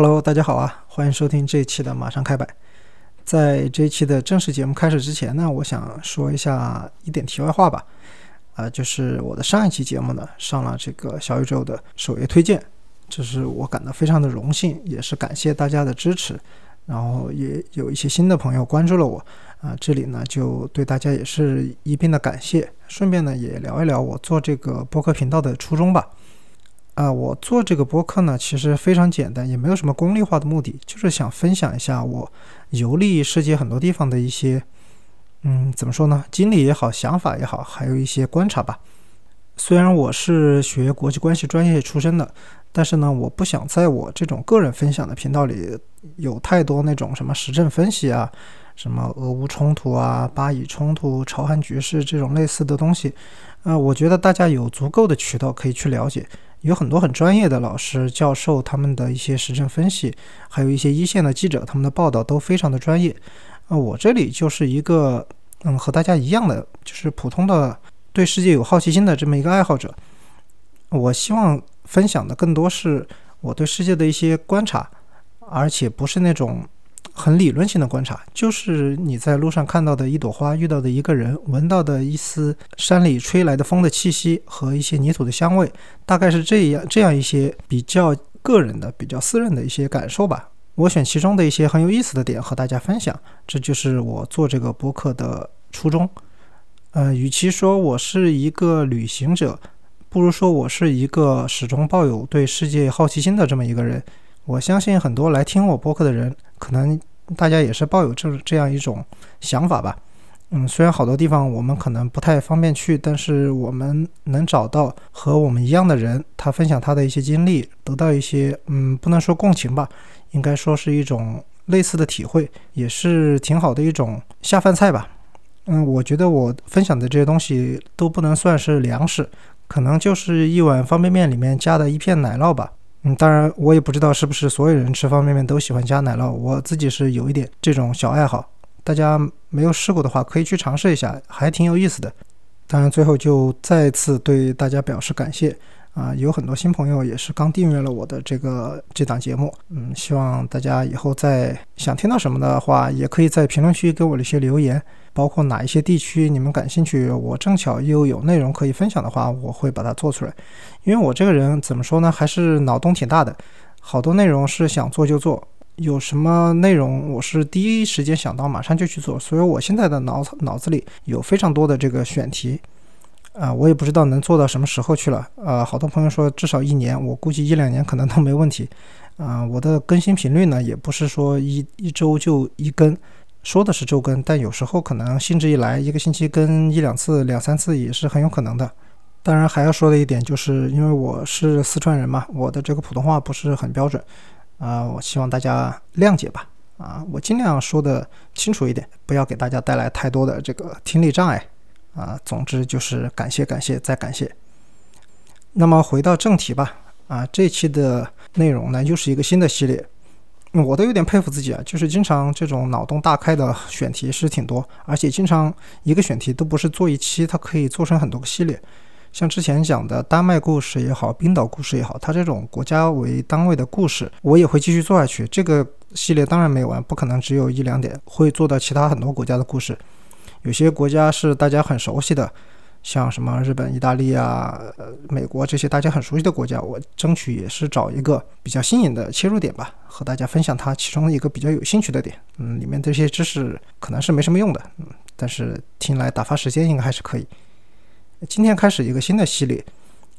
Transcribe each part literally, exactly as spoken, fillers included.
Hello， 大家好啊，欢迎收听这一期的马上开摆。在这一期的正式节目开始之前呢，我想说一下一点题外话吧。啊、呃，就是我的上一期节目呢上了这个小宇宙的首页推荐，这是我感到非常的荣幸，也是感谢大家的支持。然后也有一些新的朋友关注了我啊、呃，这里呢就对大家也是一并的感谢。顺便呢也聊一聊我做这个播客频道的初衷吧。啊，我做这个播客呢，其实非常简单，也没有什么功利化的目的，就是想分享一下我游历世界很多地方的一些，嗯，怎么说呢，经历也好，想法也好，还有一些观察吧。虽然我是学国际关系专业出身的，但是呢，我不想在我这种个人分享的频道里有太多那种什么时政分析啊，什么俄乌冲突啊，巴以冲突，朝韩局势这种类似的东西。呃，我觉得大家有足够的渠道可以去了解。有很多很专业的老师教授，他们的一些时政分析，还有一些一线的记者，他们的报道都非常的专业。啊、呃，我这里就是一个嗯和大家一样的，就是普通的对世界有好奇心的这么一个爱好者。我希望分享的更多是我对世界的一些观察，而且不是那种很理论性的观察，就是你在路上看到的一朵花，遇到的一个人，闻到的一丝山里吹来的风的气息和一些泥土的香味，大概是这样这样一些比较个人的、比较私人的一些感受吧。我选其中的一些很有意思的点和大家分享，这就是我做这个播客的初衷。呃，与其说我是一个旅行者，不如说我是一个始终抱有对世界好奇心的这么一个人。我相信很多来听我播客的人，可能大家也是抱有这这样一种想法吧。嗯，虽然好多地方我们可能不太方便去，但是我们能找到和我们一样的人，他分享他的一些经历，得到一些嗯，不能说共情吧，应该说是一种类似的体会，也是挺好的一种下饭菜吧。嗯，我觉得我分享的这些东西都不能算是粮食，可能就是一碗方便面里面加的一片奶酪吧。嗯，当然我也不知道是不是所有人吃方便面都喜欢加奶酪，我自己是有一点这种小爱好，大家没有试过的话可以去尝试一下，还挺有意思的。当然最后就再次对大家表示感谢啊、呃，有很多新朋友也是刚订阅了我的这个这档节目。嗯，希望大家以后再想听到什么的话，也可以在评论区给我一些留言，包括哪一些地区你们感兴趣，我正巧又有内容可以分享的话，我会把它做出来。因为我这个人怎么说呢，还是脑洞挺大的，好多内容是想做就做，有什么内容我是第一时间想到马上就去做，所以我现在的 脑, 脑子里有非常多的这个选题啊、呃，我也不知道能做到什么时候去了。呃，好多朋友说至少一年，我估计一两年可能都没问题啊、呃。我的更新频率呢，也不是说一一周就一更，说的是周更，但有时候可能兴致一来，一个星期更一两次两三次也是很有可能的。当然还要说的一点，就是因为我是四川人嘛，我的这个普通话不是很标准啊、呃，我希望大家谅解吧啊、呃，我尽量说的清楚一点，不要给大家带来太多的这个听力障碍啊、呃。总之就是感谢感谢再感谢。那么回到正题吧啊、呃，这期的内容呢又是一个新的系列。我都有点佩服自己啊，就是经常这种脑洞大开的选题是挺多，而且经常一个选题都不是做一期，它可以做成很多个系列。像之前讲的丹麦故事也好，冰岛故事也好，它这种国家为单位的故事，我也会继续做下去。这个系列当然没完，不可能只有一两点，会做到其他很多国家的故事。有些国家是大家很熟悉的，像什么日本、意大利啊、呃、美国这些大家很熟悉的国家，我争取也是找一个比较新颖的切入点吧，和大家分享它其中的一个比较有兴趣的点。嗯，里面这些知识可能是没什么用的，嗯，但是听来打发时间应该还是可以。今天开始一个新的系列，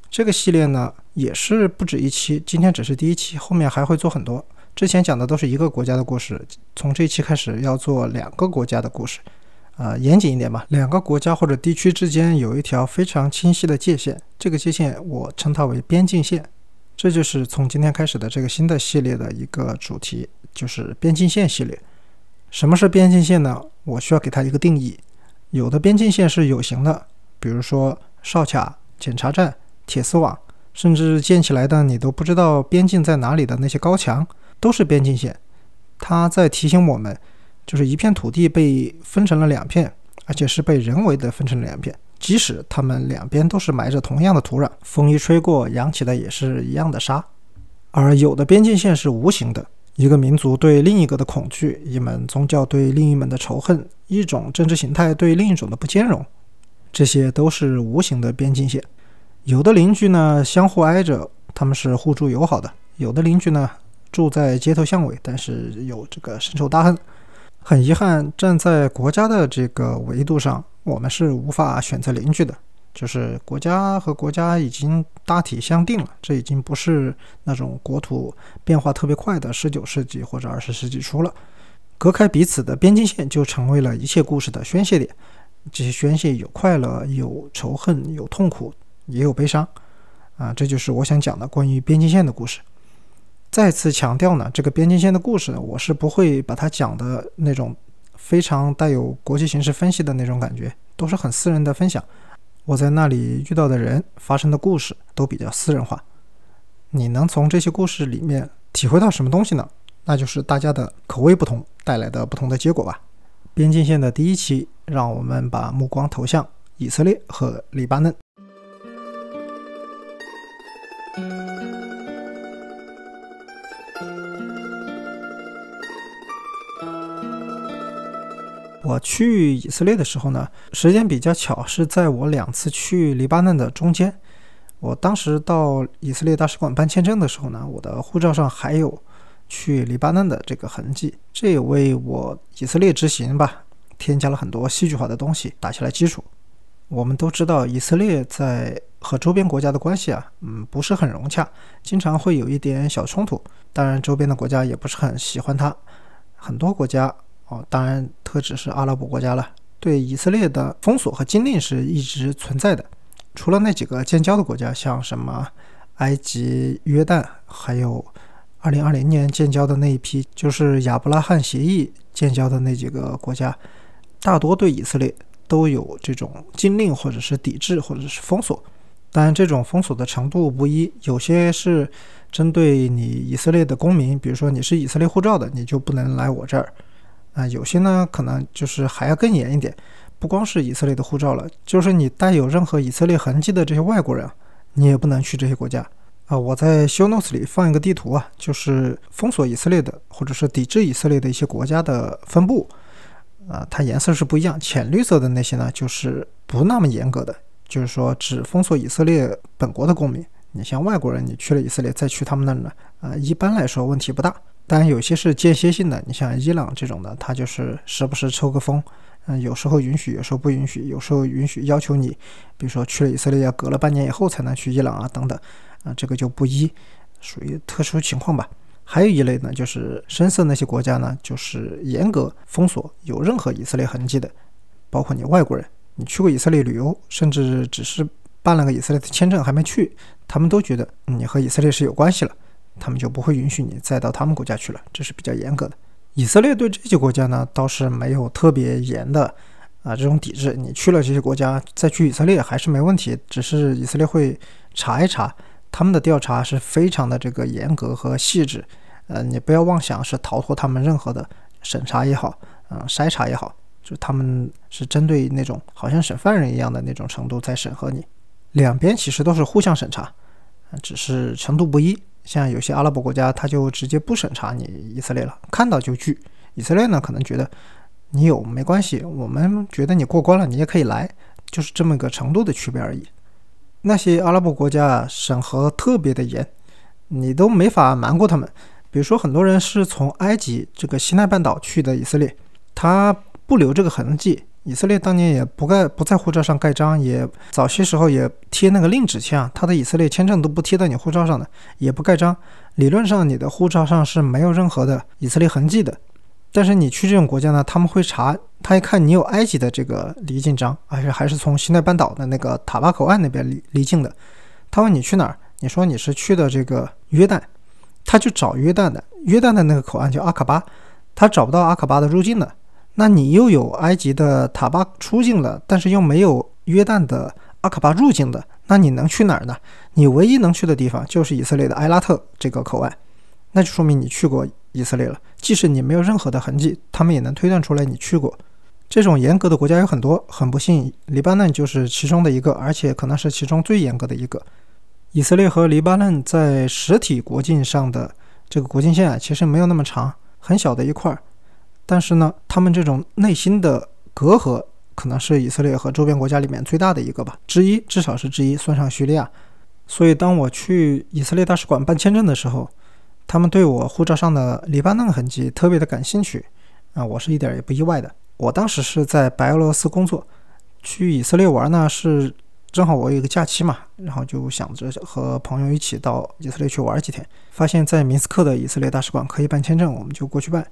这个系列呢也是不止一期，今天只是第一期，后面还会做很多。之前讲的都是一个国家的故事，从这一期开始要做两个国家的故事。呃，严谨一点吧，两个国家或者地区之间有一条非常清晰的界限，这个界限我称它为边境线。这就是从今天开始的这个新的系列的一个主题，就是边境线系列。什么是边境线呢？我需要给它一个定义。有的边境线是有形的，比如说哨卡、检查站、铁丝网，甚至建起来的你都不知道边境在哪里的那些高墙，都是边境线。它在提醒我们，就是一片土地被分成了两片，而且是被人为的分成了两片，即使它们两边都是埋着同样的土壤，风一吹过扬起的也是一样的沙。而有的边境线是无形的，一个民族对另一个的恐惧，一门宗教对另一门的仇恨，一种政治形态对另一种的不兼容，这些都是无形的边境线。有的邻居呢相互挨着，他们是互助友好的，有的邻居呢住在街头巷尾，但是有这个深仇大恨。很遗憾，站在国家的这个维度上，我们是无法选择邻居的，就是国家和国家已经大体相定了，这已经不是那种国土变化特别快的十九世纪或者二十世纪初了。隔开彼此的边境线就成为了一切故事的宣泄点，这些宣泄有快乐，有仇恨，有痛苦，也有悲伤啊，这就是我想讲的关于边境线的故事。再次强调呢，这个边境线的故事我是不会把它讲的那种非常带有国际形势分析的那种感觉，都是很私人的分享。我在那里遇到的人发生的故事都比较私人化，你能从这些故事里面体会到什么东西呢？那就是大家的口味不同带来的不同的结果吧。边境线的第一期，让我们把目光投向以色列和黎巴嫩。我去以色列的时候呢，时间比较巧，是在我两次去黎巴嫩的中间。我当时到以色列大使馆办签证的时候呢，我的护照上还有去黎巴嫩的这个痕迹，这也为我以色列之行吧添加了很多戏剧化的东西，打下来基础。我们都知道以色列在和周边国家的关系啊，嗯，不是很融洽，经常会有一点小冲突，当然周边的国家也不是很喜欢它，很多国家哦，当然特指是阿拉伯国家了，对以色列的封锁和禁令是一直存在的，除了那几个建交的国家，像什么埃及、约旦，还有二零二零年建交的那一批，就是亚伯拉罕协议建交的那几个国家，大多对以色列都有这种禁令或者是抵制或者是封锁。当然这种封锁的程度不一，有些是针对你以色列的公民，比如说你是以色列护照的，你就不能来我这儿啊，有些呢可能就是还要更严一点，不光是以色列的护照了，就是你带有任何以色列痕迹的这些外国人，你也不能去这些国家啊。我在 show notes 里放一个地图啊，就是封锁以色列的或者是抵制以色列的一些国家的分布啊，它颜色是不一样，浅绿色的那些呢就是不那么严格的，就是说只封锁以色列本国的公民，你像外国人你去了以色列再去他们那呢啊，一般来说问题不大。当然有些是间歇性的，你像伊朗这种的，它就是时不时抽个风，嗯，有时候允许，有时候不允许，有时候允许要求你比如说去了以色列要隔了半年以后才能去伊朗啊等等啊，这个就不一，属于特殊情况吧。还有一类呢，就是深色那些国家呢，就是严格封锁有任何以色列痕迹的，包括你外国人，你去过以色列旅游，甚至只是办了个以色列的签证还没去，他们都觉得你和以色列是有关系了，他们就不会允许你再到他们国家去了，这是比较严格的。以色列对这些国家呢倒是没有特别严的啊这种抵制，你去了这些国家再去以色列还是没问题，只是以色列会查一查，他们的调查是非常的这个严格和细致，呃，你不要妄想是逃脱他们任何的审查也好，嗯、呃，筛查也好，就他们是针对那种好像审犯人一样的那种程度在审核你，两边其实都是互相审查，只是程度不一。像有些阿拉伯国家他就直接不审查你以色列了，看到就拒，以色列呢可能觉得你有没关系，我们觉得你过关了你也可以来，就是这么个程度的区别而已。那些阿拉伯国家审核特别的严，你都没法瞒过他们。比如说很多人是从埃及这个西奈半岛去的以色列，他不留这个痕迹，以色列当年也 不, 盖不在护照上盖章，也早些时候也贴那个令纸签啊，他的以色列签证都不贴在你护照上的，也不盖章，理论上你的护照上是没有任何的以色列痕迹的。但是你去这种国家呢，他们会查，他一看你有埃及的这个离境章，还是还是从西奈半岛的那个塔巴口岸那边 离, 离境的，他问你去哪儿，你说你是去的这个约旦，他就找约旦的，约旦的那个口岸叫阿卡巴，他找不到阿卡巴的入境的，那你又有埃及的塔巴出境了，但是又没有约旦的阿卡巴入境的，那你能去哪儿呢？你唯一能去的地方就是以色列的埃拉特这个口岸，那就说明你去过以色列了，即使你没有任何的痕迹，他们也能推断出来你去过。这种严格的国家有很多，很不幸黎巴嫩就是其中的一个，而且可能是其中最严格的一个。以色列和黎巴嫩在实体国境上的这个国境线啊，其实没有那么长，很小的一块，但是呢，他们这种内心的隔阂可能是以色列和周边国家里面最大的一个吧，之一，至少是之一，算上叙利亚。所以当我去以色列大使馆办签证的时候，他们对我护照上的黎巴嫩痕迹特别的感兴趣啊，我是一点也不意外的。我当时是在白俄罗斯工作，去以色列玩呢是正好我有一个假期嘛，然后就想着和朋友一起到以色列去玩几天，发现在明斯克的以色列大使馆可以办签证，我们就过去办。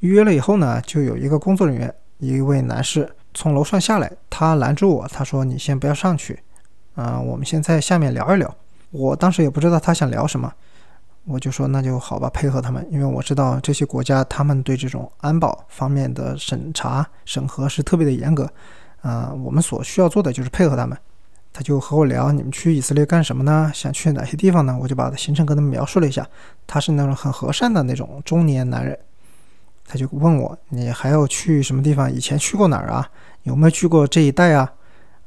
预约了以后呢，就有一个工作人员，一位男士从楼上下来，他拦住我，他说你先不要上去，呃、我们先在下面聊一聊。我当时也不知道他想聊什么，我就说那就好吧，配合他们，因为我知道这些国家他们对这种安保方面的审查审核是特别的严格，呃、我们所需要做的就是配合他们。他就和我聊，你们去以色列干什么呢？想去哪些地方呢？我就把行程跟他们描述了一下。他是那种很和善的那种中年男人，他就问我，你还要去什么地方？以前去过哪儿啊？有没有去过这一带啊？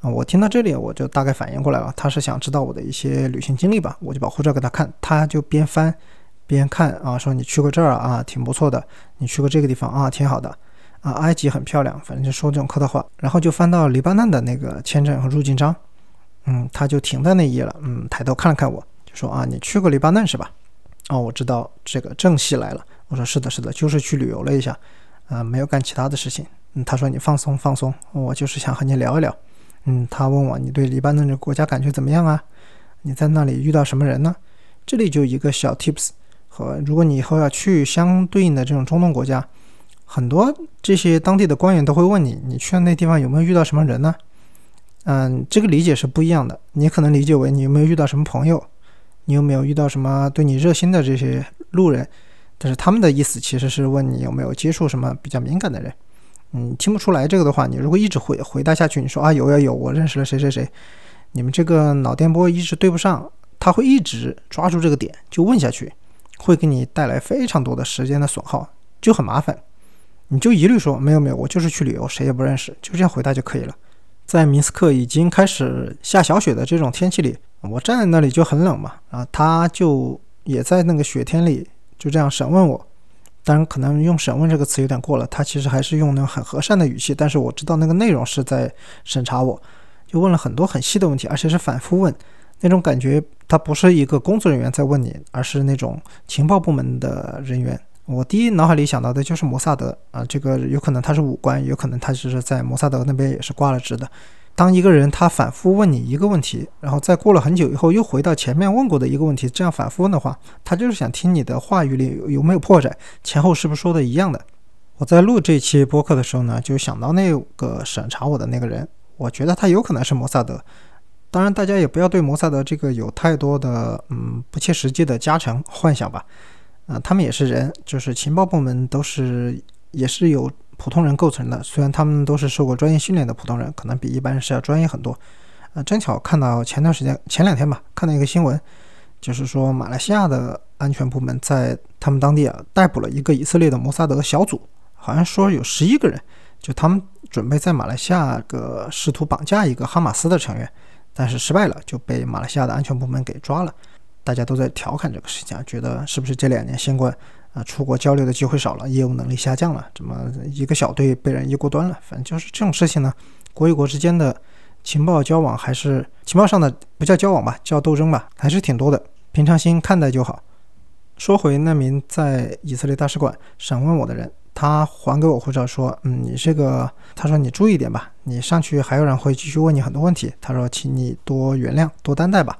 啊，我听到这里我就大概反应过来了，他是想知道我的一些旅行经历吧。我就把护照给他看，他就边翻边看啊，说你去过这儿啊，挺不错的；你去过这个地方啊，挺好的。啊，埃及很漂亮，反正就说这种客套话。然后就翻到黎巴嫩的那个签证和入境章。嗯，他就停在那一页了，嗯，抬头看了看我，就说啊，你去过黎巴嫩是吧？哦，我知道，这个正戏来了。我说是的，是的，就是去旅游了一下，啊、呃，没有干其他的事情。嗯，他说你放松放松，我就是想和你聊一聊。嗯，他问我你对黎巴嫩这个国家感觉怎么样啊？你在那里遇到什么人呢？这里就一个小 tips 和，如果你以后要去相对应的这种中东国家，很多这些当地的官员都会问你，你去那地方有没有遇到什么人呢？嗯，这个理解是不一样的。你可能理解为你有没有遇到什么朋友，你有没有遇到什么对你热心的这些路人，但是他们的意思其实是问你有没有接触什么比较敏感的人。嗯，听不出来这个的话，你如果一直回回答下去，你说啊有有有，我认识了谁谁谁，你们这个脑电波一直对不上，他会一直抓住这个点就问下去，会给你带来非常多的时间的损耗，就很麻烦。你就一律说没有没有，我就是去旅游，谁也不认识，就这样回答就可以了。在明斯克已经开始下小雪的这种天气里，我站在那里就很冷嘛，啊，他就也在那个雪天里就这样审问我。当然可能用审问这个词有点过了，他其实还是用那种很和善的语气，但是我知道那个内容是在审查我，就问了很多很细的问题，而且是反复问，那种感觉他不是一个工作人员在问你，而是那种情报部门的人员。我第一脑海里想到的就是摩萨德啊，这个有可能他是武官，有可能他就是在摩萨德那边也是挂了职的。当一个人他反复问你一个问题，然后再过了很久以后又回到前面问过的一个问题，这样反复问的话，他就是想听你的话语里有没有破绽，前后是不是说的一样的。我在录这期播客的时候呢，就想到那个审查我的那个人，我觉得他有可能是摩萨德。当然大家也不要对摩萨德这个有太多的嗯不切实际的加成幻想吧。呃、他们也是人，就是情报部门都是也是由普通人构成的，虽然他们都是受过专业训练的普通人，可能比一般人是要专业很多。呃、正巧看到前段时间前两天吧，看到一个新闻，就是说马来西亚的安全部门在他们当地啊逮捕了一个以色列的摩萨德小组，好像说有十一个人，就他们准备在马来西亚个试图绑架一个哈马斯的成员，但是失败了，就被马来西亚的安全部门给抓了。大家都在调侃这个事情，觉得是不是这两年新冠啊，出国交流的机会少了，业务能力下降了，怎么一个小队被人一锅端了？反正就是这种事情呢，国与国之间的情报交往还是情报上的不叫交往吧，叫斗争吧，还是挺多的。平常心看待就好。说回那名在以色列大使馆审问我的人，他还给我护照说，嗯，你这个，他说你注意点吧，你上去还有人会继续问你很多问题，他说请你多原谅，多担待吧。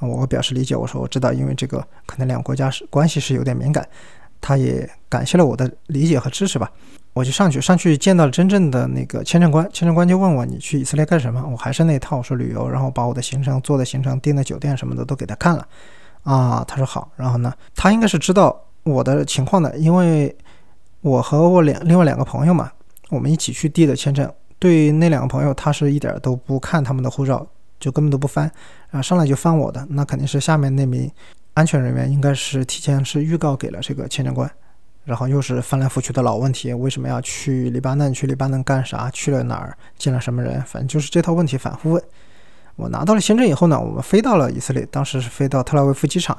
我表示理解，我说我知道，因为这个可能两个国家是关系是有点敏感。他也感谢了我的理解和支持吧。我就上去上去见到了真正的那个签证官，签证官就问我你去以色列干什么？我还是那一套，我说旅游，然后把我的行程做的行程订的酒店什么的都给他看了啊，他说好。然后呢，他应该是知道我的情况的，因为我和我两另外两个朋友嘛，我们一起去递的签证。对那两个朋友，他是一点都不看他们的护照，就根本都不翻，然后上来就翻我的，那肯定是下面那名安全人员应该是提前是预告给了这个签证官，然后又是翻来覆去的老问题，为什么要去黎巴嫩？去黎巴嫩干啥？去了哪儿？见了什么人？反正就是这套问题反复问。我拿到了签证以后呢，我们飞到了以色列，当时是飞到特拉维夫机场。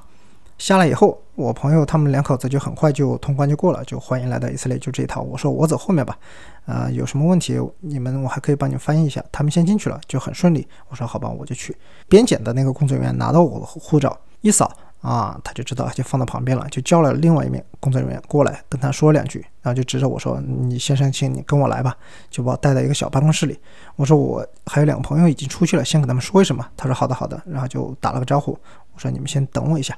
下来以后，我朋友他们两口子就很快就通关就过了，就欢迎来到以色列，就这一套。我说我走后面吧，呃，有什么问题你们我还可以帮你翻译一下。他们先进去了，就很顺利。我说好吧，我就去。边检的那个工作人员拿到我的护照一扫啊，他就知道，就放到旁边了，就叫了另外一名工作人员过来跟他说两句，然后就指着我说：“你先生，请你跟我来吧。”就把我带到一个小办公室里。我说我还有两个朋友已经出去了，先跟他们说一声嘛。他说好的好的，然后就打了个招呼。我说你们先等我一下。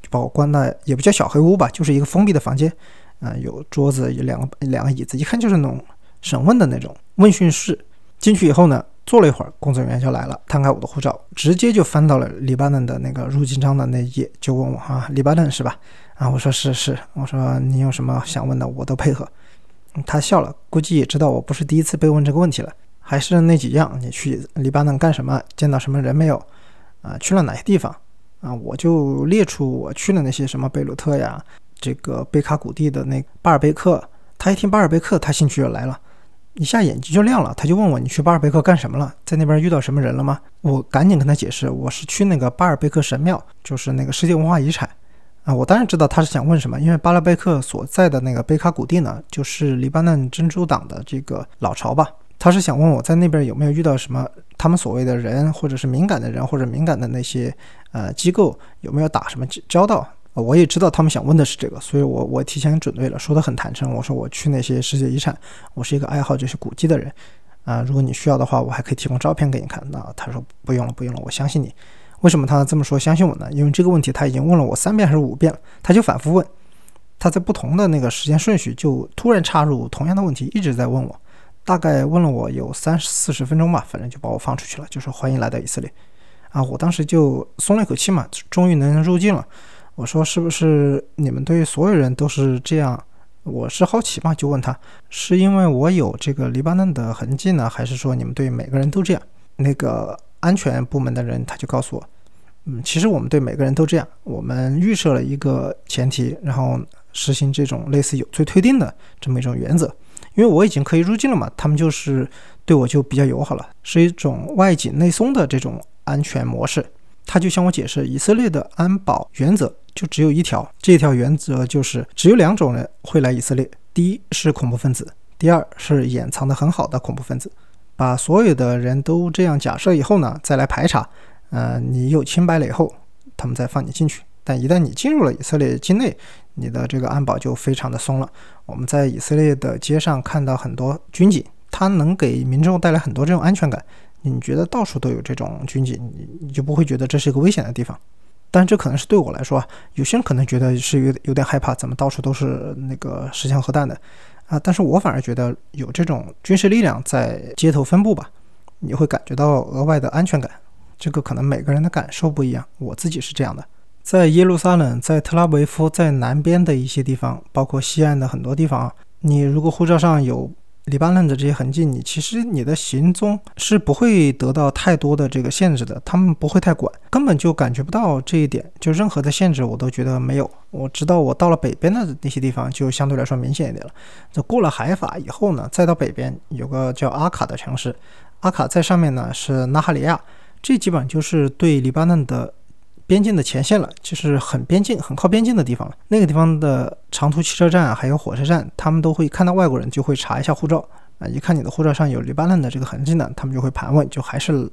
就把我关到也不叫小黑屋吧，就是一个封闭的房间，啊、呃，有桌子，有两个两个椅子，一看就是那种审问的那种问讯室。进去以后呢，坐了一会儿，工作人员就来了，摊开我的护照，直接就翻到了黎巴嫩的那个入境章的那一页，就问我啊，黎巴嫩是吧？啊，我说是是，我说你有什么想问的，我都配合。嗯、他笑了，估计也知道我不是第一次被问这个问题了，还是那几样，你去黎巴嫩干什么？见到什么人没有？啊、呃，去了哪些地方？啊，我就列出我去了那些什么贝鲁特呀，这个贝卡谷地的那巴尔贝克。他一听巴尔贝克，他兴趣就来了，一下眼睛就亮了，他就问我你去巴尔贝克干什么了，在那边遇到什么人了吗？我赶紧跟他解释，我是去那个巴尔贝克神庙，就是那个世界文化遗产啊。我当然知道他是想问什么，因为巴尔贝克所在的那个贝卡谷地呢，就是黎巴嫩真主党的这个老巢吧。他是想问我在那边有没有遇到什么他们所谓的人，或者是敏感的人，或者敏感的那些呃机构有没有打什么交道、呃、我也知道他们想问的是这个，所以我我提前准备了，说得很坦诚。我说我去那些世界遗产，我是一个爱好这些古迹的人啊、呃，如果你需要的话，我还可以提供照片给你看。那他说不用了不用了，我相信你。为什么他这么说相信我呢？因为这个问题他已经问了我三遍还是五遍了，他就反复问，他在不同的那个时间顺序就突然插入同样的问题，一直在问我，大概问了我有三四十分钟吧，反正就把我放出去了，就说欢迎来到以色列啊！我当时就松了一口气嘛，终于能入境了。我说是不是你们对所有人都是这样？我是好奇嘛，就问他是因为我有这个黎巴嫩的痕迹呢，还是说你们对每个人都这样？那个安全部门的人他就告诉我，嗯，其实我们对每个人都这样，我们预设了一个前提，然后实行这种类似有罪推定的这么一种原则。因为我已经可以入境了嘛，他们就是对我就比较友好了，是一种外紧内松的这种安全模式。他就向我解释，以色列的安保原则就只有一条，这条原则就是只有两种人会来以色列，第一是恐怖分子，第二是掩藏得很好的恐怖分子。把所有的人都这样假设以后呢，再来排查，呃，你有清白了以后，他们再放你进去。但一旦你进入了以色列境内，你的这个安保就非常的松了。我们在以色列的街上看到很多军警，它能给民众带来很多这种安全感。你觉得到处都有这种军警，你就不会觉得这是一个危险的地方。但这可能是对我来说，有些人可能觉得是有点害怕，怎么到处都是那个十箱核弹的啊？但是我反而觉得有这种军事力量在街头分布吧，你会感觉到额外的安全感。这个可能每个人的感受不一样，我自己是这样的。在耶路撒冷，在特拉维夫，在南边的一些地方，包括西岸的很多地方，你如果护照上有黎巴嫩的这些痕迹，你其实你的行踪是不会得到太多的这个限制的，他们不会太管，根本就感觉不到这一点，就任何的限制我都觉得没有。我知道我到了北边的那些地方就相对来说明显一点了。就过了海法以后呢，再到北边有个叫阿卡的城市，阿卡在上面呢是纳哈里亚，这基本就是对黎巴嫩的边境的前线了，就是很边境很靠边境的地方了。那个地方的长途汽车站还有火车站，他们都会看到外国人就会查一下护照啊、呃，一看你的护照上有黎巴嫩的这个痕迹呢，他们就会盘问，就还是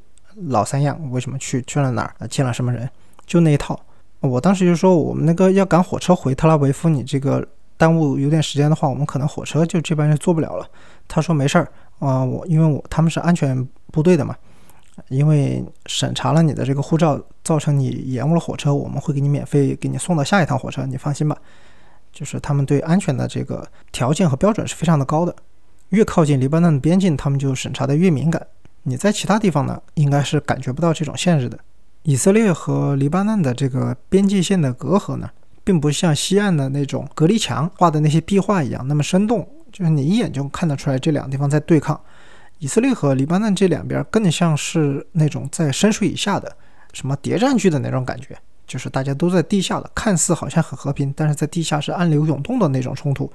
老三样，为什么去去了哪儿、呃、见了什么人，就那一套。我当时就说我们那个要赶火车回特拉维夫，你这个耽误有点时间的话，我们可能火车就这边就坐不了了。他说没事儿啊、呃，我因为我他们是安全部队的嘛，因为审查了你的这个护照，造成你延误了火车，我们会给你免费给你送到下一趟火车，你放心吧。就是他们对安全的这个条件和标准是非常的高的，越靠近黎巴嫩的边境，他们就审查的越敏感。你在其他地方呢，应该是感觉不到这种限制的。以色列和黎巴嫩的这个边界线的隔阂呢，并不像西岸的那种隔离墙画的那些壁画一样那么生动，就是你一眼就看得出来这两个地方在对抗。以色列和黎巴嫩这两边更像是那种在深水以下的什么谍战剧的那种感觉，就是大家都在地下了，看似好像很和平，但是在地下是暗流涌动的那种冲突，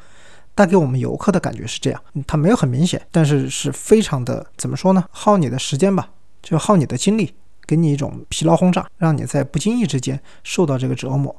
带给我们游客的感觉是这样。它没有很明显，但是是非常的，怎么说呢，耗你的时间吧，就耗你的精力，给你一种疲劳轰炸，让你在不经意之间受到这个折磨。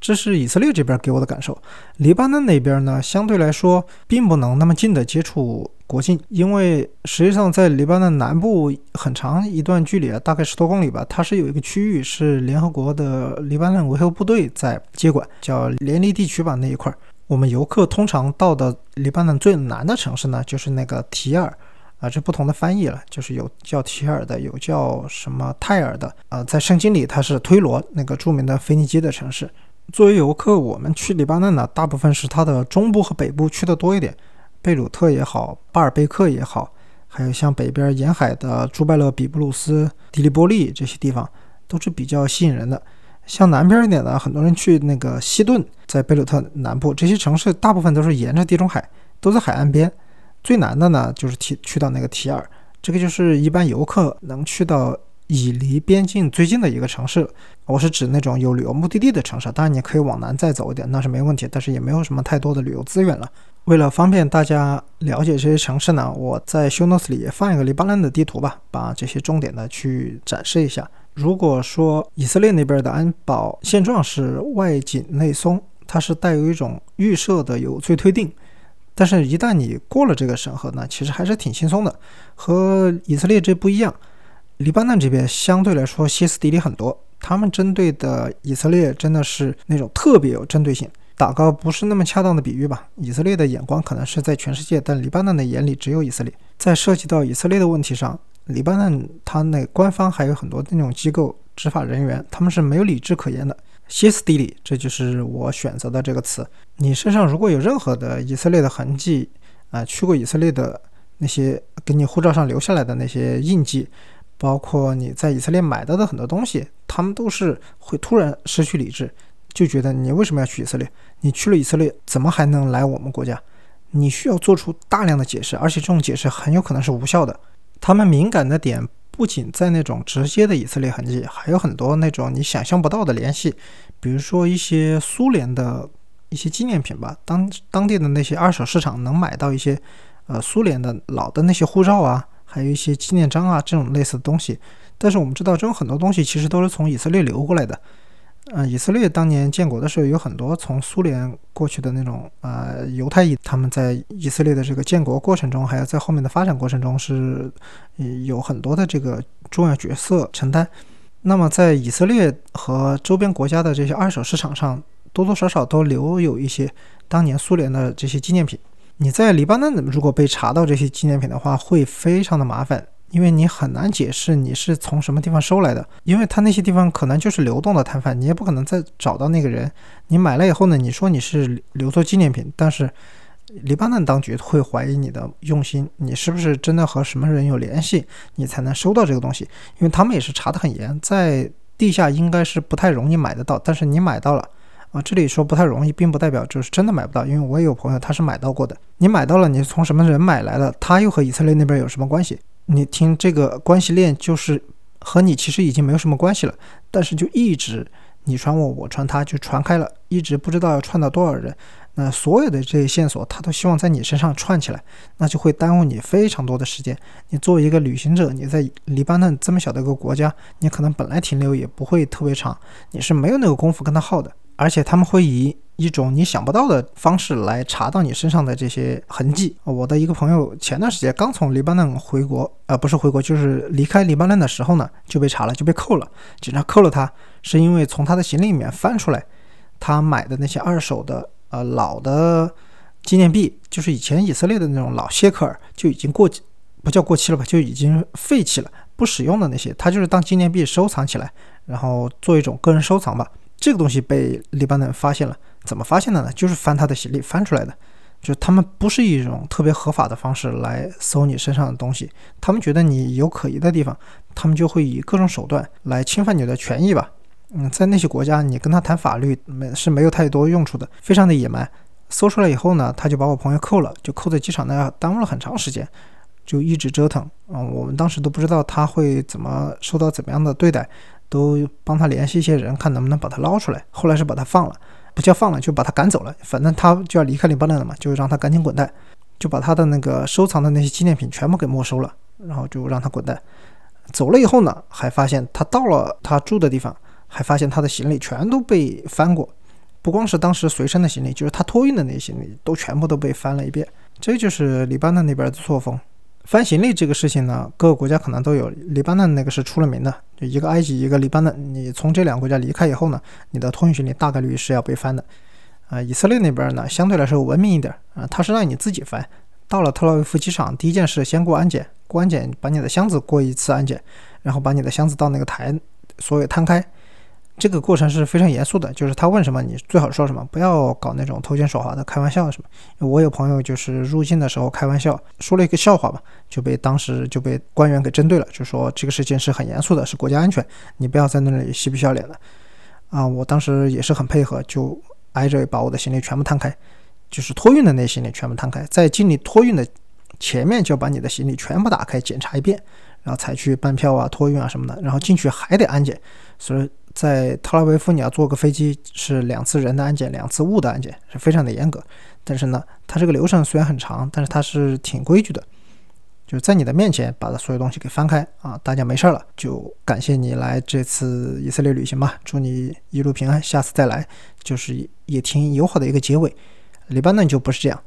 这是以色列这边给我的感受。黎巴嫩那边呢，相对来说并不能那么近的接触国境，因为实际上在黎巴嫩南部很长一段距离，大概十多公里吧，它是有一个区域是联合国的黎巴嫩维和部队在接管，叫联黎地区吧。那一块我们游客通常到的黎巴嫩最南的城市呢，就是那个提尔啊，这不同的翻译了，就是有叫提尔的，有叫什么泰尔的啊、呃，在圣经里它是推罗那个著名的腓尼基的城市。作为游客，我们去黎巴嫩呢，大部分是它的中部和北部去的多一点，贝鲁特也好，巴尔贝克也好，还有像北边沿海的朱拜勒、比布鲁斯、迪利波利这些地方都是比较吸引人的。像南边一点呢，很多人去那个西顿，在贝鲁特南部，这些城市大部分都是沿着地中海，都在海岸边。最难的呢就是去到那个提尔，这个就是一般游客能去到以离边境最近的一个城市，我是指那种有旅游目的地的城市，当然你可以往南再走一点，那是没问题，但是也没有什么太多的旅游资源了。为了方便大家了解这些城市呢，我在 show notes 里也放一个黎巴嫩的地图吧，把这些重点呢去展示一下。如果说以色列那边的安保现状是外紧内松，它是带有一种预设的有罪推定，但是一旦你过了这个审核呢，其实还是挺轻松的，和以色列这不一样。黎巴嫩这边相对来说歇斯底里很多，他们针对的以色列真的是那种特别有针对性，打个不是那么恰当的比喻吧，以色列的眼光可能是在全世界，但黎巴嫩的眼里只有以色列。在涉及到以色列的问题上，黎巴嫩它那官方还有很多那种机构执法人员，他们是没有理智可言的，歇斯底里，这就是我选择的这个词。你身上如果有任何的以色列的痕迹啊、呃，去过以色列的那些给你护照上留下来的那些印记，包括你在以色列买到的很多东西，他们都是会突然失去理智，就觉得你为什么要去以色列，你去了以色列怎么还能来我们国家，你需要做出大量的解释，而且这种解释很有可能是无效的。他们敏感的点不仅在那种直接的以色列痕迹，还有很多那种你想象不到的联系，比如说一些苏联的一些纪念品吧，当当地的那些二手市场能买到一些呃苏联的老的那些护照啊，还有一些纪念章啊，这种类似的东西。但是我们知道这种很多东西其实都是从以色列流过来的、呃、以色列当年建国的时候有很多从苏联过去的那种、呃、犹太裔，他们在以色列的这个建国过程中还有在后面的发展过程中是、呃、有很多的这个重要角色承担。那么在以色列和周边国家的这些二手市场上多多少少都留有一些当年苏联的这些纪念品。你在黎巴嫩如果被查到这些纪念品的话，会非常的麻烦，因为你很难解释你是从什么地方收来的，因为他那些地方可能就是流动的摊贩，你也不可能再找到那个人。你买了以后呢，你说你是留作纪念品，但是黎巴嫩当局会怀疑你的用心，你是不是真的和什么人有联系，你才能收到这个东西，因为他们也是查得很严，在地下应该是不太容易买得到，但是你买到了啊，这里说不太容易并不代表就是真的买不到，因为我也有朋友他是买到过的。你买到了，你从什么人买来的，他又和以色列那边有什么关系，你听这个关系链就是和你其实已经没有什么关系了，但是就一直你传我我传他，就传开了，一直不知道要串到多少人，那所有的这些线索他都希望在你身上串起来，那就会耽误你非常多的时间。你作为一个旅行者，你在黎巴嫩这么小的一个国家，你可能本来停留也不会特别长，你是没有那个功夫跟他耗的。而且他们会以一种你想不到的方式来查到你身上的这些痕迹。我的一个朋友前段时间刚从黎巴嫩回国，呃，不是回国，就是离开黎巴嫩的时候呢，就被查了，就被扣了。警察扣了他，是因为从他的行李里面翻出来，他买的那些二手的呃老的纪念币，就是以前以色列的那种老谢克尔，就已经过不叫过期了吧，就已经废弃了，不使用的那些，他就是当纪念币收藏起来，然后做一种个人收藏吧。这个东西被黎巴嫩发现了，怎么发现的呢？就是翻他的行李翻出来的，就是他们不是一种特别合法的方式来搜你身上的东西，他们觉得你有可疑的地方，他们就会以各种手段来侵犯你的权益吧。嗯，在那些国家你跟他谈法律是没有太多用处的，非常的野蛮。搜出来以后呢，他就把我朋友扣了，就扣在机场那，耽误了很长时间，就一直折腾。嗯，我们当时都不知道他会怎么受到怎么样的对待，都帮他联系一些人看能不能把他捞出来，后来是把他放了，不叫放了，就把他赶走了，反正他就要离开黎巴嫩了嘛，就让他赶紧滚蛋，就把他的那个收藏的那些纪念品全部给没收了，然后就让他滚蛋。走了以后呢，还发现他到了他住的地方，还发现他的行李全都被翻过，不光是当时随身的行李，就是他托运的那些行李都全部都被翻了一遍。这就是黎巴嫩那边的作风。翻行李这个事情呢，各个国家可能都有，黎巴嫩那个是出了名的，就一个埃及一个黎巴嫩，你从这两个国家离开以后呢，你的托运行李大概率是要被翻的。啊、呃，以色列那边呢相对来说文明一点啊、呃，它是让你自己翻。到了特拉维夫机场，第一件事先过安检，过安检把你的箱子过一次安检，然后把你的箱子到那个台所有摊开。这个过程是非常严肃的，就是他问什么你最好说什么，不要搞那种偷奸耍滑的开玩笑什么。我有朋友就是入境的时候开玩笑说了一个笑话吧，就被当时就被官员给针对了，就说这个事情是很严肃的，是国家安全，你不要在那里嬉皮笑脸的啊。我当时也是很配合，就挨着把我的行李全部摊开，就是托运的那行李全部摊开，在经历托运的前面就把你的行李全部打开检查一遍，然后才去办票啊托运啊什么的，然后进去还得安检。所以在特拉维夫你要坐个飞机是两次人的安检两次物的安检，是非常的严格。但是呢它这个流程虽然很长，但是它是挺规矩的，就是在你的面前把所有东西给翻开啊，大家没事了，就感谢你来这次以色列旅行吧，祝你一路平安，下次再来，就是也挺友好的一个结尾。黎巴嫩就不是这样，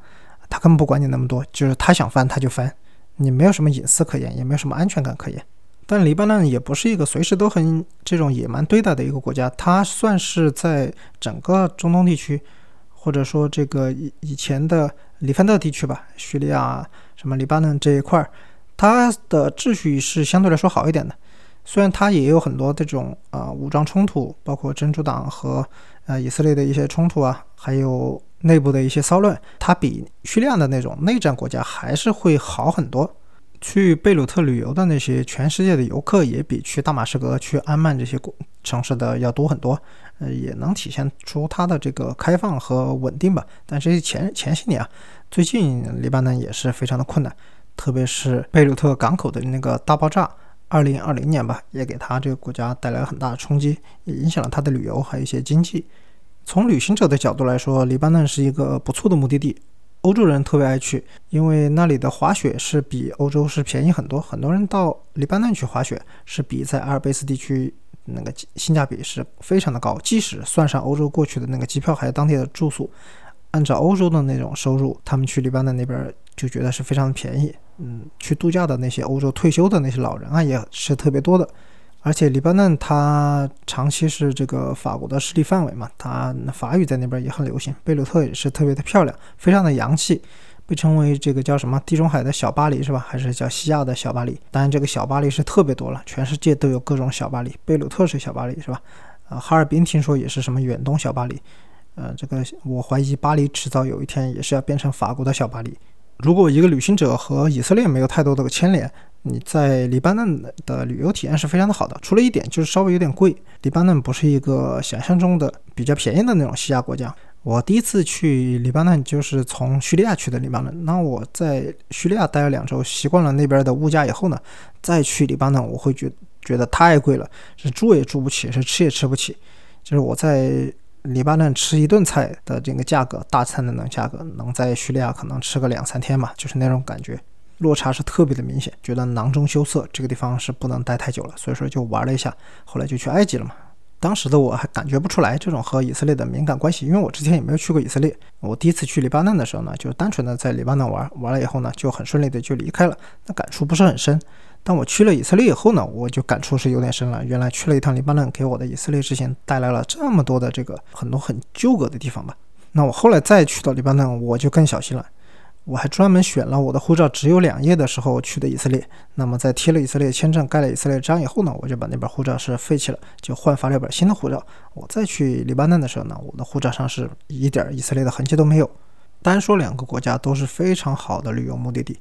他根本不管你那么多，就是他想翻他就翻，你没有什么隐私可言，也没有什么安全感可言。但黎巴嫩也不是一个随时都很这种野蛮对待的一个国家，它算是在整个中东地区，或者说这个以前的黎凡特地区吧，叙利亚什么黎巴嫩这一块，它的秩序是相对来说好一点的。虽然它也有很多这种、呃、武装冲突，包括真主党和、呃、以色列的一些冲突啊，还有内部的一些骚乱，它比叙利亚的那种内战国家还是会好很多。去贝鲁特旅游的那些全世界的游客也比去大马士革去安曼这些城市的要多很多、呃、也能体现出它的这个开放和稳定吧。但是 前, 前些年啊，最近黎巴嫩也是非常的困难，特别是贝鲁特港口的那个大爆炸，二零二零年吧，也给它这个国家带来了很大的冲击，也影响了它的旅游还有一些经济。从旅行者的角度来说，黎巴嫩是一个不错的目的地，欧洲人特别爱去，因为那里的滑雪是比欧洲是便宜很多，很多人到黎巴嫩去滑雪是比在阿尔卑斯地区那个性价比是非常的高，即使算上欧洲过去的那个机票还有当地的住宿，按照欧洲的那种收入，他们去黎巴嫩那边就觉得是非常便宜。嗯，去度假的那些欧洲退休的那些老人啊也是特别多的。而且黎巴嫩它长期是这个法国的势力范围嘛，它法语在那边也很流行，贝鲁特也是特别的漂亮，非常的洋气，被称为这个叫什么地中海的小巴黎是吧，还是叫西亚的小巴黎。当然这个小巴黎是特别多了，全世界都有各种小巴黎，贝鲁特是小巴黎是吧、呃、哈尔滨听说也是什么远东小巴黎，呃，这个我怀疑巴黎迟早有一天也是要变成法国的小巴黎。如果一个旅行者和以色列没有太多的牵连，你在黎巴嫩的旅游体验是非常的好的，除了一点就是稍微有点贵。黎巴嫩不是一个想象中的比较便宜的那种西亚国家。我第一次去黎巴嫩就是从叙利亚去的黎巴嫩，那我在叙利亚待了两周，习惯了那边的物价以后呢，再去黎巴嫩我会觉觉得太贵了，是住也住不起，是吃也吃不起。就是我在黎巴嫩吃一顿菜的这个价格，大餐的那价格能在叙利亚可能吃个两三天吧，就是那种感觉，落差是特别的明显，觉得囊中羞涩，这个地方是不能待太久了，所以说就玩了一下，后来就去埃及了嘛。当时的我还感觉不出来这种和以色列的敏感关系，因为我之前也没有去过以色列。我第一次去黎巴嫩的时候呢，就单纯的在黎巴嫩玩，玩了以后呢就很顺利的就离开了，那感触不是很深。但我去了以色列以后呢，我就感触是有点深了，原来去了一趟黎巴嫩给我的以色列之前带来了这么多的这个很多很纠葛的地方吧。那我后来再去到黎巴嫩我就更小心了，我还专门选了我的护照只有两页的时候去的以色列，那么在贴了以色列签证盖了以色列章以后呢，我就把那本护照是废弃了，就换发了一本新的护照。我再去黎巴嫩的时候呢，我的护照上是一点以色列的痕迹都没有。单说两个国家都是非常好的旅游目的地，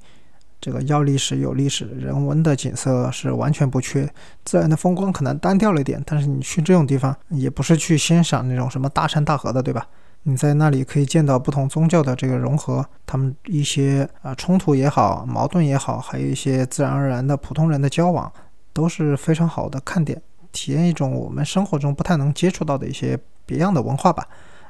这个要历史有历史，人文的景色是完全不缺，自然的风光可能单调了一点，但是你去这种地方也不是去欣赏那种什么大山大河的，对吧？你在那里可以见到不同宗教的这个融合，他们一些啊、呃、冲突也好，矛盾也好，还有一些自然而然的普通人的交往，都是非常好的看点，体验一种我们生活中不太能接触到的一些别样的文化吧。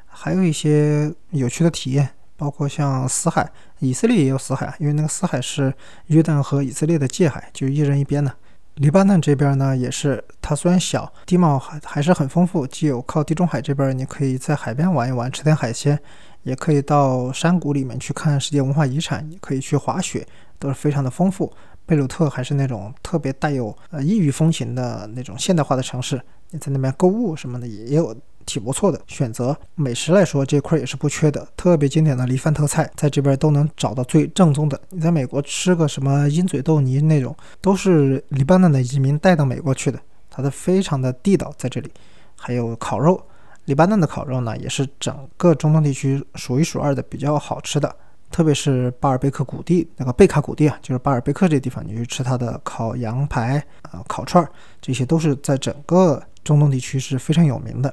还有一些有趣的体验，包括像死海，以色列也有死海，因为那个死海是约旦和以色列的界海，就一人一边的。黎巴嫩这边呢也是，它虽然小，地貌还是很丰富，既有靠地中海这边你可以在海边玩一玩，吃点海鲜，也可以到山谷里面去看世界文化遗产，也可以去滑雪，都是非常的丰富。贝鲁特还是那种特别带有呃异域风情的那种现代化的城市，你在那边购物什么的也有挺不错的选择。美食来说，这块也是不缺的，特别经典的黎凡特菜在这边都能找到最正宗的。你在美国吃个什么鹰嘴豆泥那种，都是黎巴嫩的移民带到美国去的，它的非常的地道在这里。还有烤肉，黎巴嫩的烤肉呢也是整个中东地区数一数二的比较好吃的，特别是巴尔贝克谷地，那个贝卡谷地啊，就是巴尔贝克这地方，你去吃它的烤羊排、呃、烤串，这些都是在整个中东地区是非常有名的。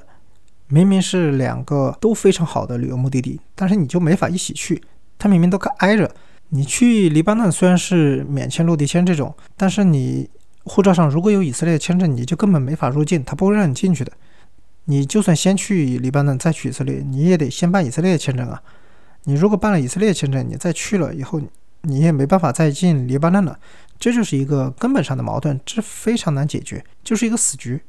明明是两个都非常好的旅游目的地，但是你就没法一起去，它明明都挨着。你去黎巴嫩虽然是免签落地签这种，但是你护照上如果有以色列签证，你就根本没法入境，它不会让你进去的。你就算先去黎巴嫩再去以色列，你也得先办以色列签证啊。你如果办了以色列签证，你再去了以后，你也没办法再进黎巴嫩了，这就是一个根本上的矛盾，这非常难解决，就是一个死局。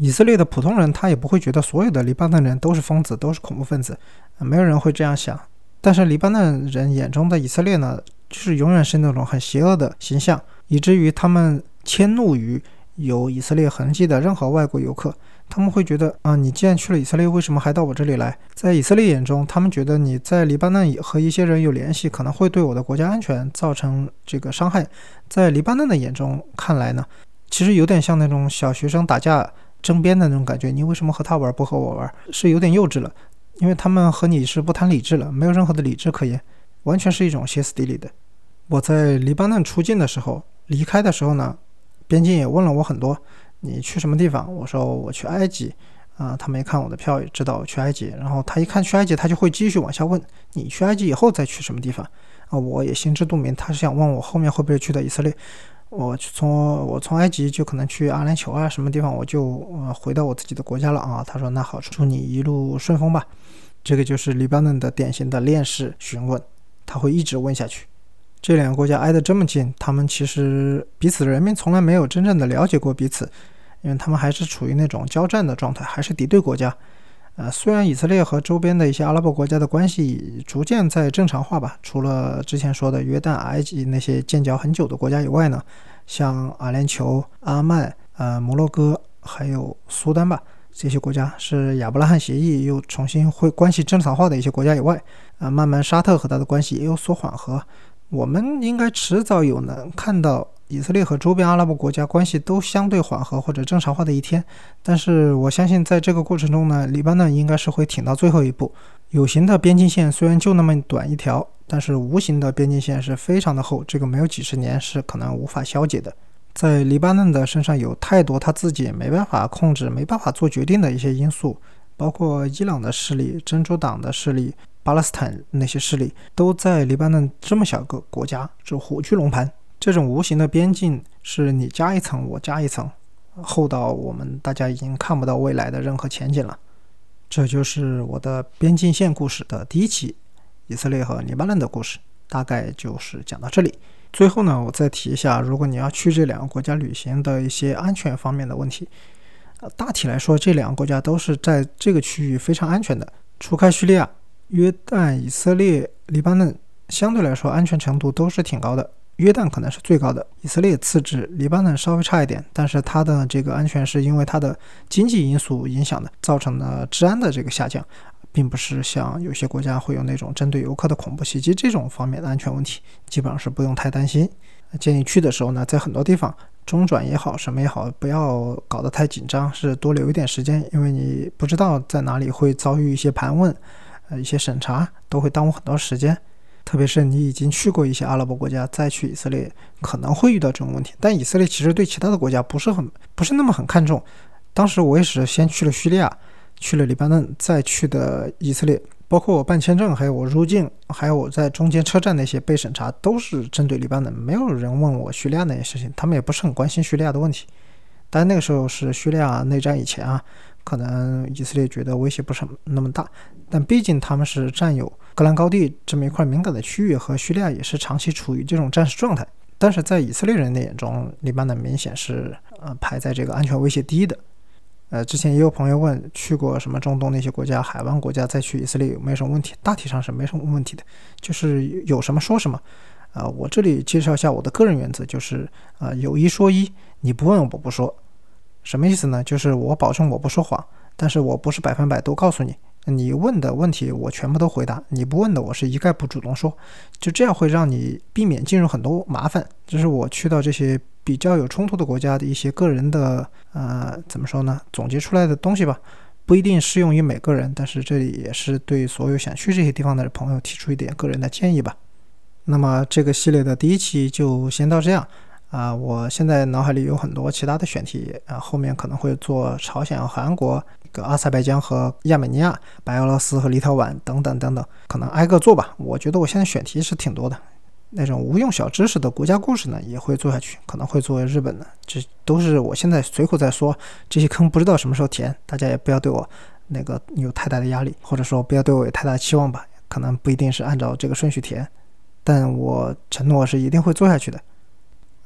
以色列的普通人他也不会觉得所有的黎巴嫩人都是疯子，都是恐怖分子，没有人会这样想。但是黎巴嫩人眼中的以色列呢，就是永远是那种很邪恶的形象，以至于他们迁怒于有以色列痕迹的任何外国游客。他们会觉得啊，你既然去了以色列，为什么还到我这里来？在以色列眼中，他们觉得你在黎巴嫩和一些人有联系，可能会对我的国家安全造成这个伤害。在黎巴嫩的眼中看来呢，其实有点像那种小学生打架争辩的那种感觉，你为什么和他玩不和我玩，是有点幼稚了，因为他们和你是不谈理智了，没有任何的理智可言，完全是一种歇斯底里的。我在黎巴嫩出境的时候，离开的时候呢，边境也问了我很多，你去什么地方？我说我去埃及、呃、他没看我的票也知道我去埃及，然后他一看去埃及，他就会继续往下问你去埃及以后再去什么地方、呃、我也心知肚明，他是想问我后面会不会去到以色列。我从我从埃及就可能去阿联酋啊什么地方，我就、呃、回到我自己的国家了啊。他说那好，祝你一路顺风吧。这个就是黎巴嫩的典型的链式询问，他会一直问下去。这两个国家挨得这么近，他们其实彼此人民从来没有真正的了解过彼此，因为他们还是处于那种交战的状态，还是敌对国家。呃，虽然以色列和周边的一些阿拉伯国家的关系逐渐在正常化吧，除了之前说的约旦、埃及那些建交很久的国家以外呢，像阿联酋、阿曼、呃摩洛哥还有苏丹吧，这些国家是亚伯拉罕协议又重新会关系正常化的一些国家以外，呃，慢慢沙特和它的关系也有所缓和。我们应该迟早有能看到以色列和周边阿拉伯国家关系都相对缓和或者正常化的一天，但是我相信在这个过程中呢，黎巴嫩应该是会挺到最后一步。有形的边境线虽然就那么短一条，但是无形的边境线是非常的厚，这个没有几十年是可能无法消解的。在黎巴嫩的身上有太多他自己没办法控制、没办法做决定的一些因素，包括伊朗的势力、真主党的势力、巴勒斯坦那些势力，都在黎巴嫩这么小个国家就虎踞龙盘。这种无形的边境是你加一层我加一层，厚到我们大家已经看不到未来的任何前景了。这就是我的边境线故事的第一期，以色列和黎巴嫩的故事大概就是讲到这里。最后呢，我再提一下，如果你要去这两个国家旅行的一些安全方面的问题。大体来说，这两个国家都是在这个区域非常安全的，除开叙利亚、约旦、以色列、黎巴嫩相对来说安全程度都是挺高的，约旦可能是最高的，以色列次之，黎巴嫩稍微差一点，但是它的这个安全是因为它的经济因素影响的，造成了治安的这个下降，并不是像有些国家会有那种针对游客的恐怖袭击，这种方面的安全问题基本上是不用太担心。建议去的时候呢，在很多地方中转也好什么也好，不要搞得太紧张，是多留一点时间，因为你不知道在哪里会遭遇一些盘问、呃、一些审查，都会耽误很多时间。特别是你已经去过一些阿拉伯国家，再去以色列可能会遇到这种问题，但以色列其实对其他的国家不是很不是那么很看重。当时我也是先去了叙利亚，去了黎巴嫩，再去的以色列，包括我办签证还有我入境还有我在中间车站那些被审查，都是针对黎巴嫩，没有人问我叙利亚那些事情，他们也不是很关心叙利亚的问题。但那个时候是叙利亚内战以前啊，可能以色列觉得威胁不是那么大，但毕竟他们是占有格兰高地这么一块敏感的区域，和叙利亚也是长期处于这种战事状态，但是在以色列人的眼中，黎巴嫩明显是呃排在这个安全威胁低的。呃，之前也有朋友问，去过什么中东那些国家、海湾国家，再去以色列有没有什么问题？大体上是没什么问题的，就是有什么说什么。啊、呃，我这里介绍一下我的个人原则，就是啊、呃，有一说一，你不问我不说。什么意思呢？就是我保证我不说谎，但是我不是百分百都告诉你，你问的问题我全部都回答，你不问的我是一概不主动说，就这样会让你避免进入很多麻烦。这是我去到这些比较有冲突的国家的一些个人的呃怎么说呢，总结出来的东西吧，不一定适用于每个人，但是这里也是对所有想去这些地方的朋友提出一点个人的建议吧。那么这个系列的第一期就先到这样啊、呃，我现在脑海里有很多其他的选题啊、呃，后面可能会做朝鲜、韩国、阿塞拜疆和亚美尼亚、白俄罗斯和立陶宛等等等等，可能挨个做吧。我觉得我现在选题是挺多的，那种无用小知识的国家故事呢也会做下去，可能会做日本的，这都是我现在随口在说，这些坑不知道什么时候填，大家也不要对我那个有太大的压力，或者说不要对我有太大的期望吧，可能不一定是按照这个顺序填，但我承诺是一定会做下去的。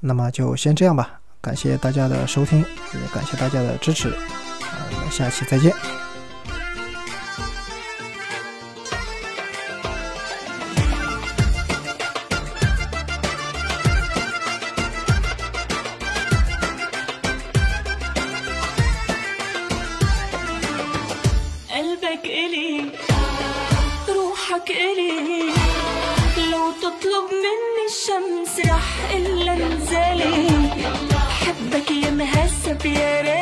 那么就先这样吧，感谢大家的收听，也感谢大家的支持，我们下期再见。الشمس راح إلا انزالي حبك يا مهسب يا رايق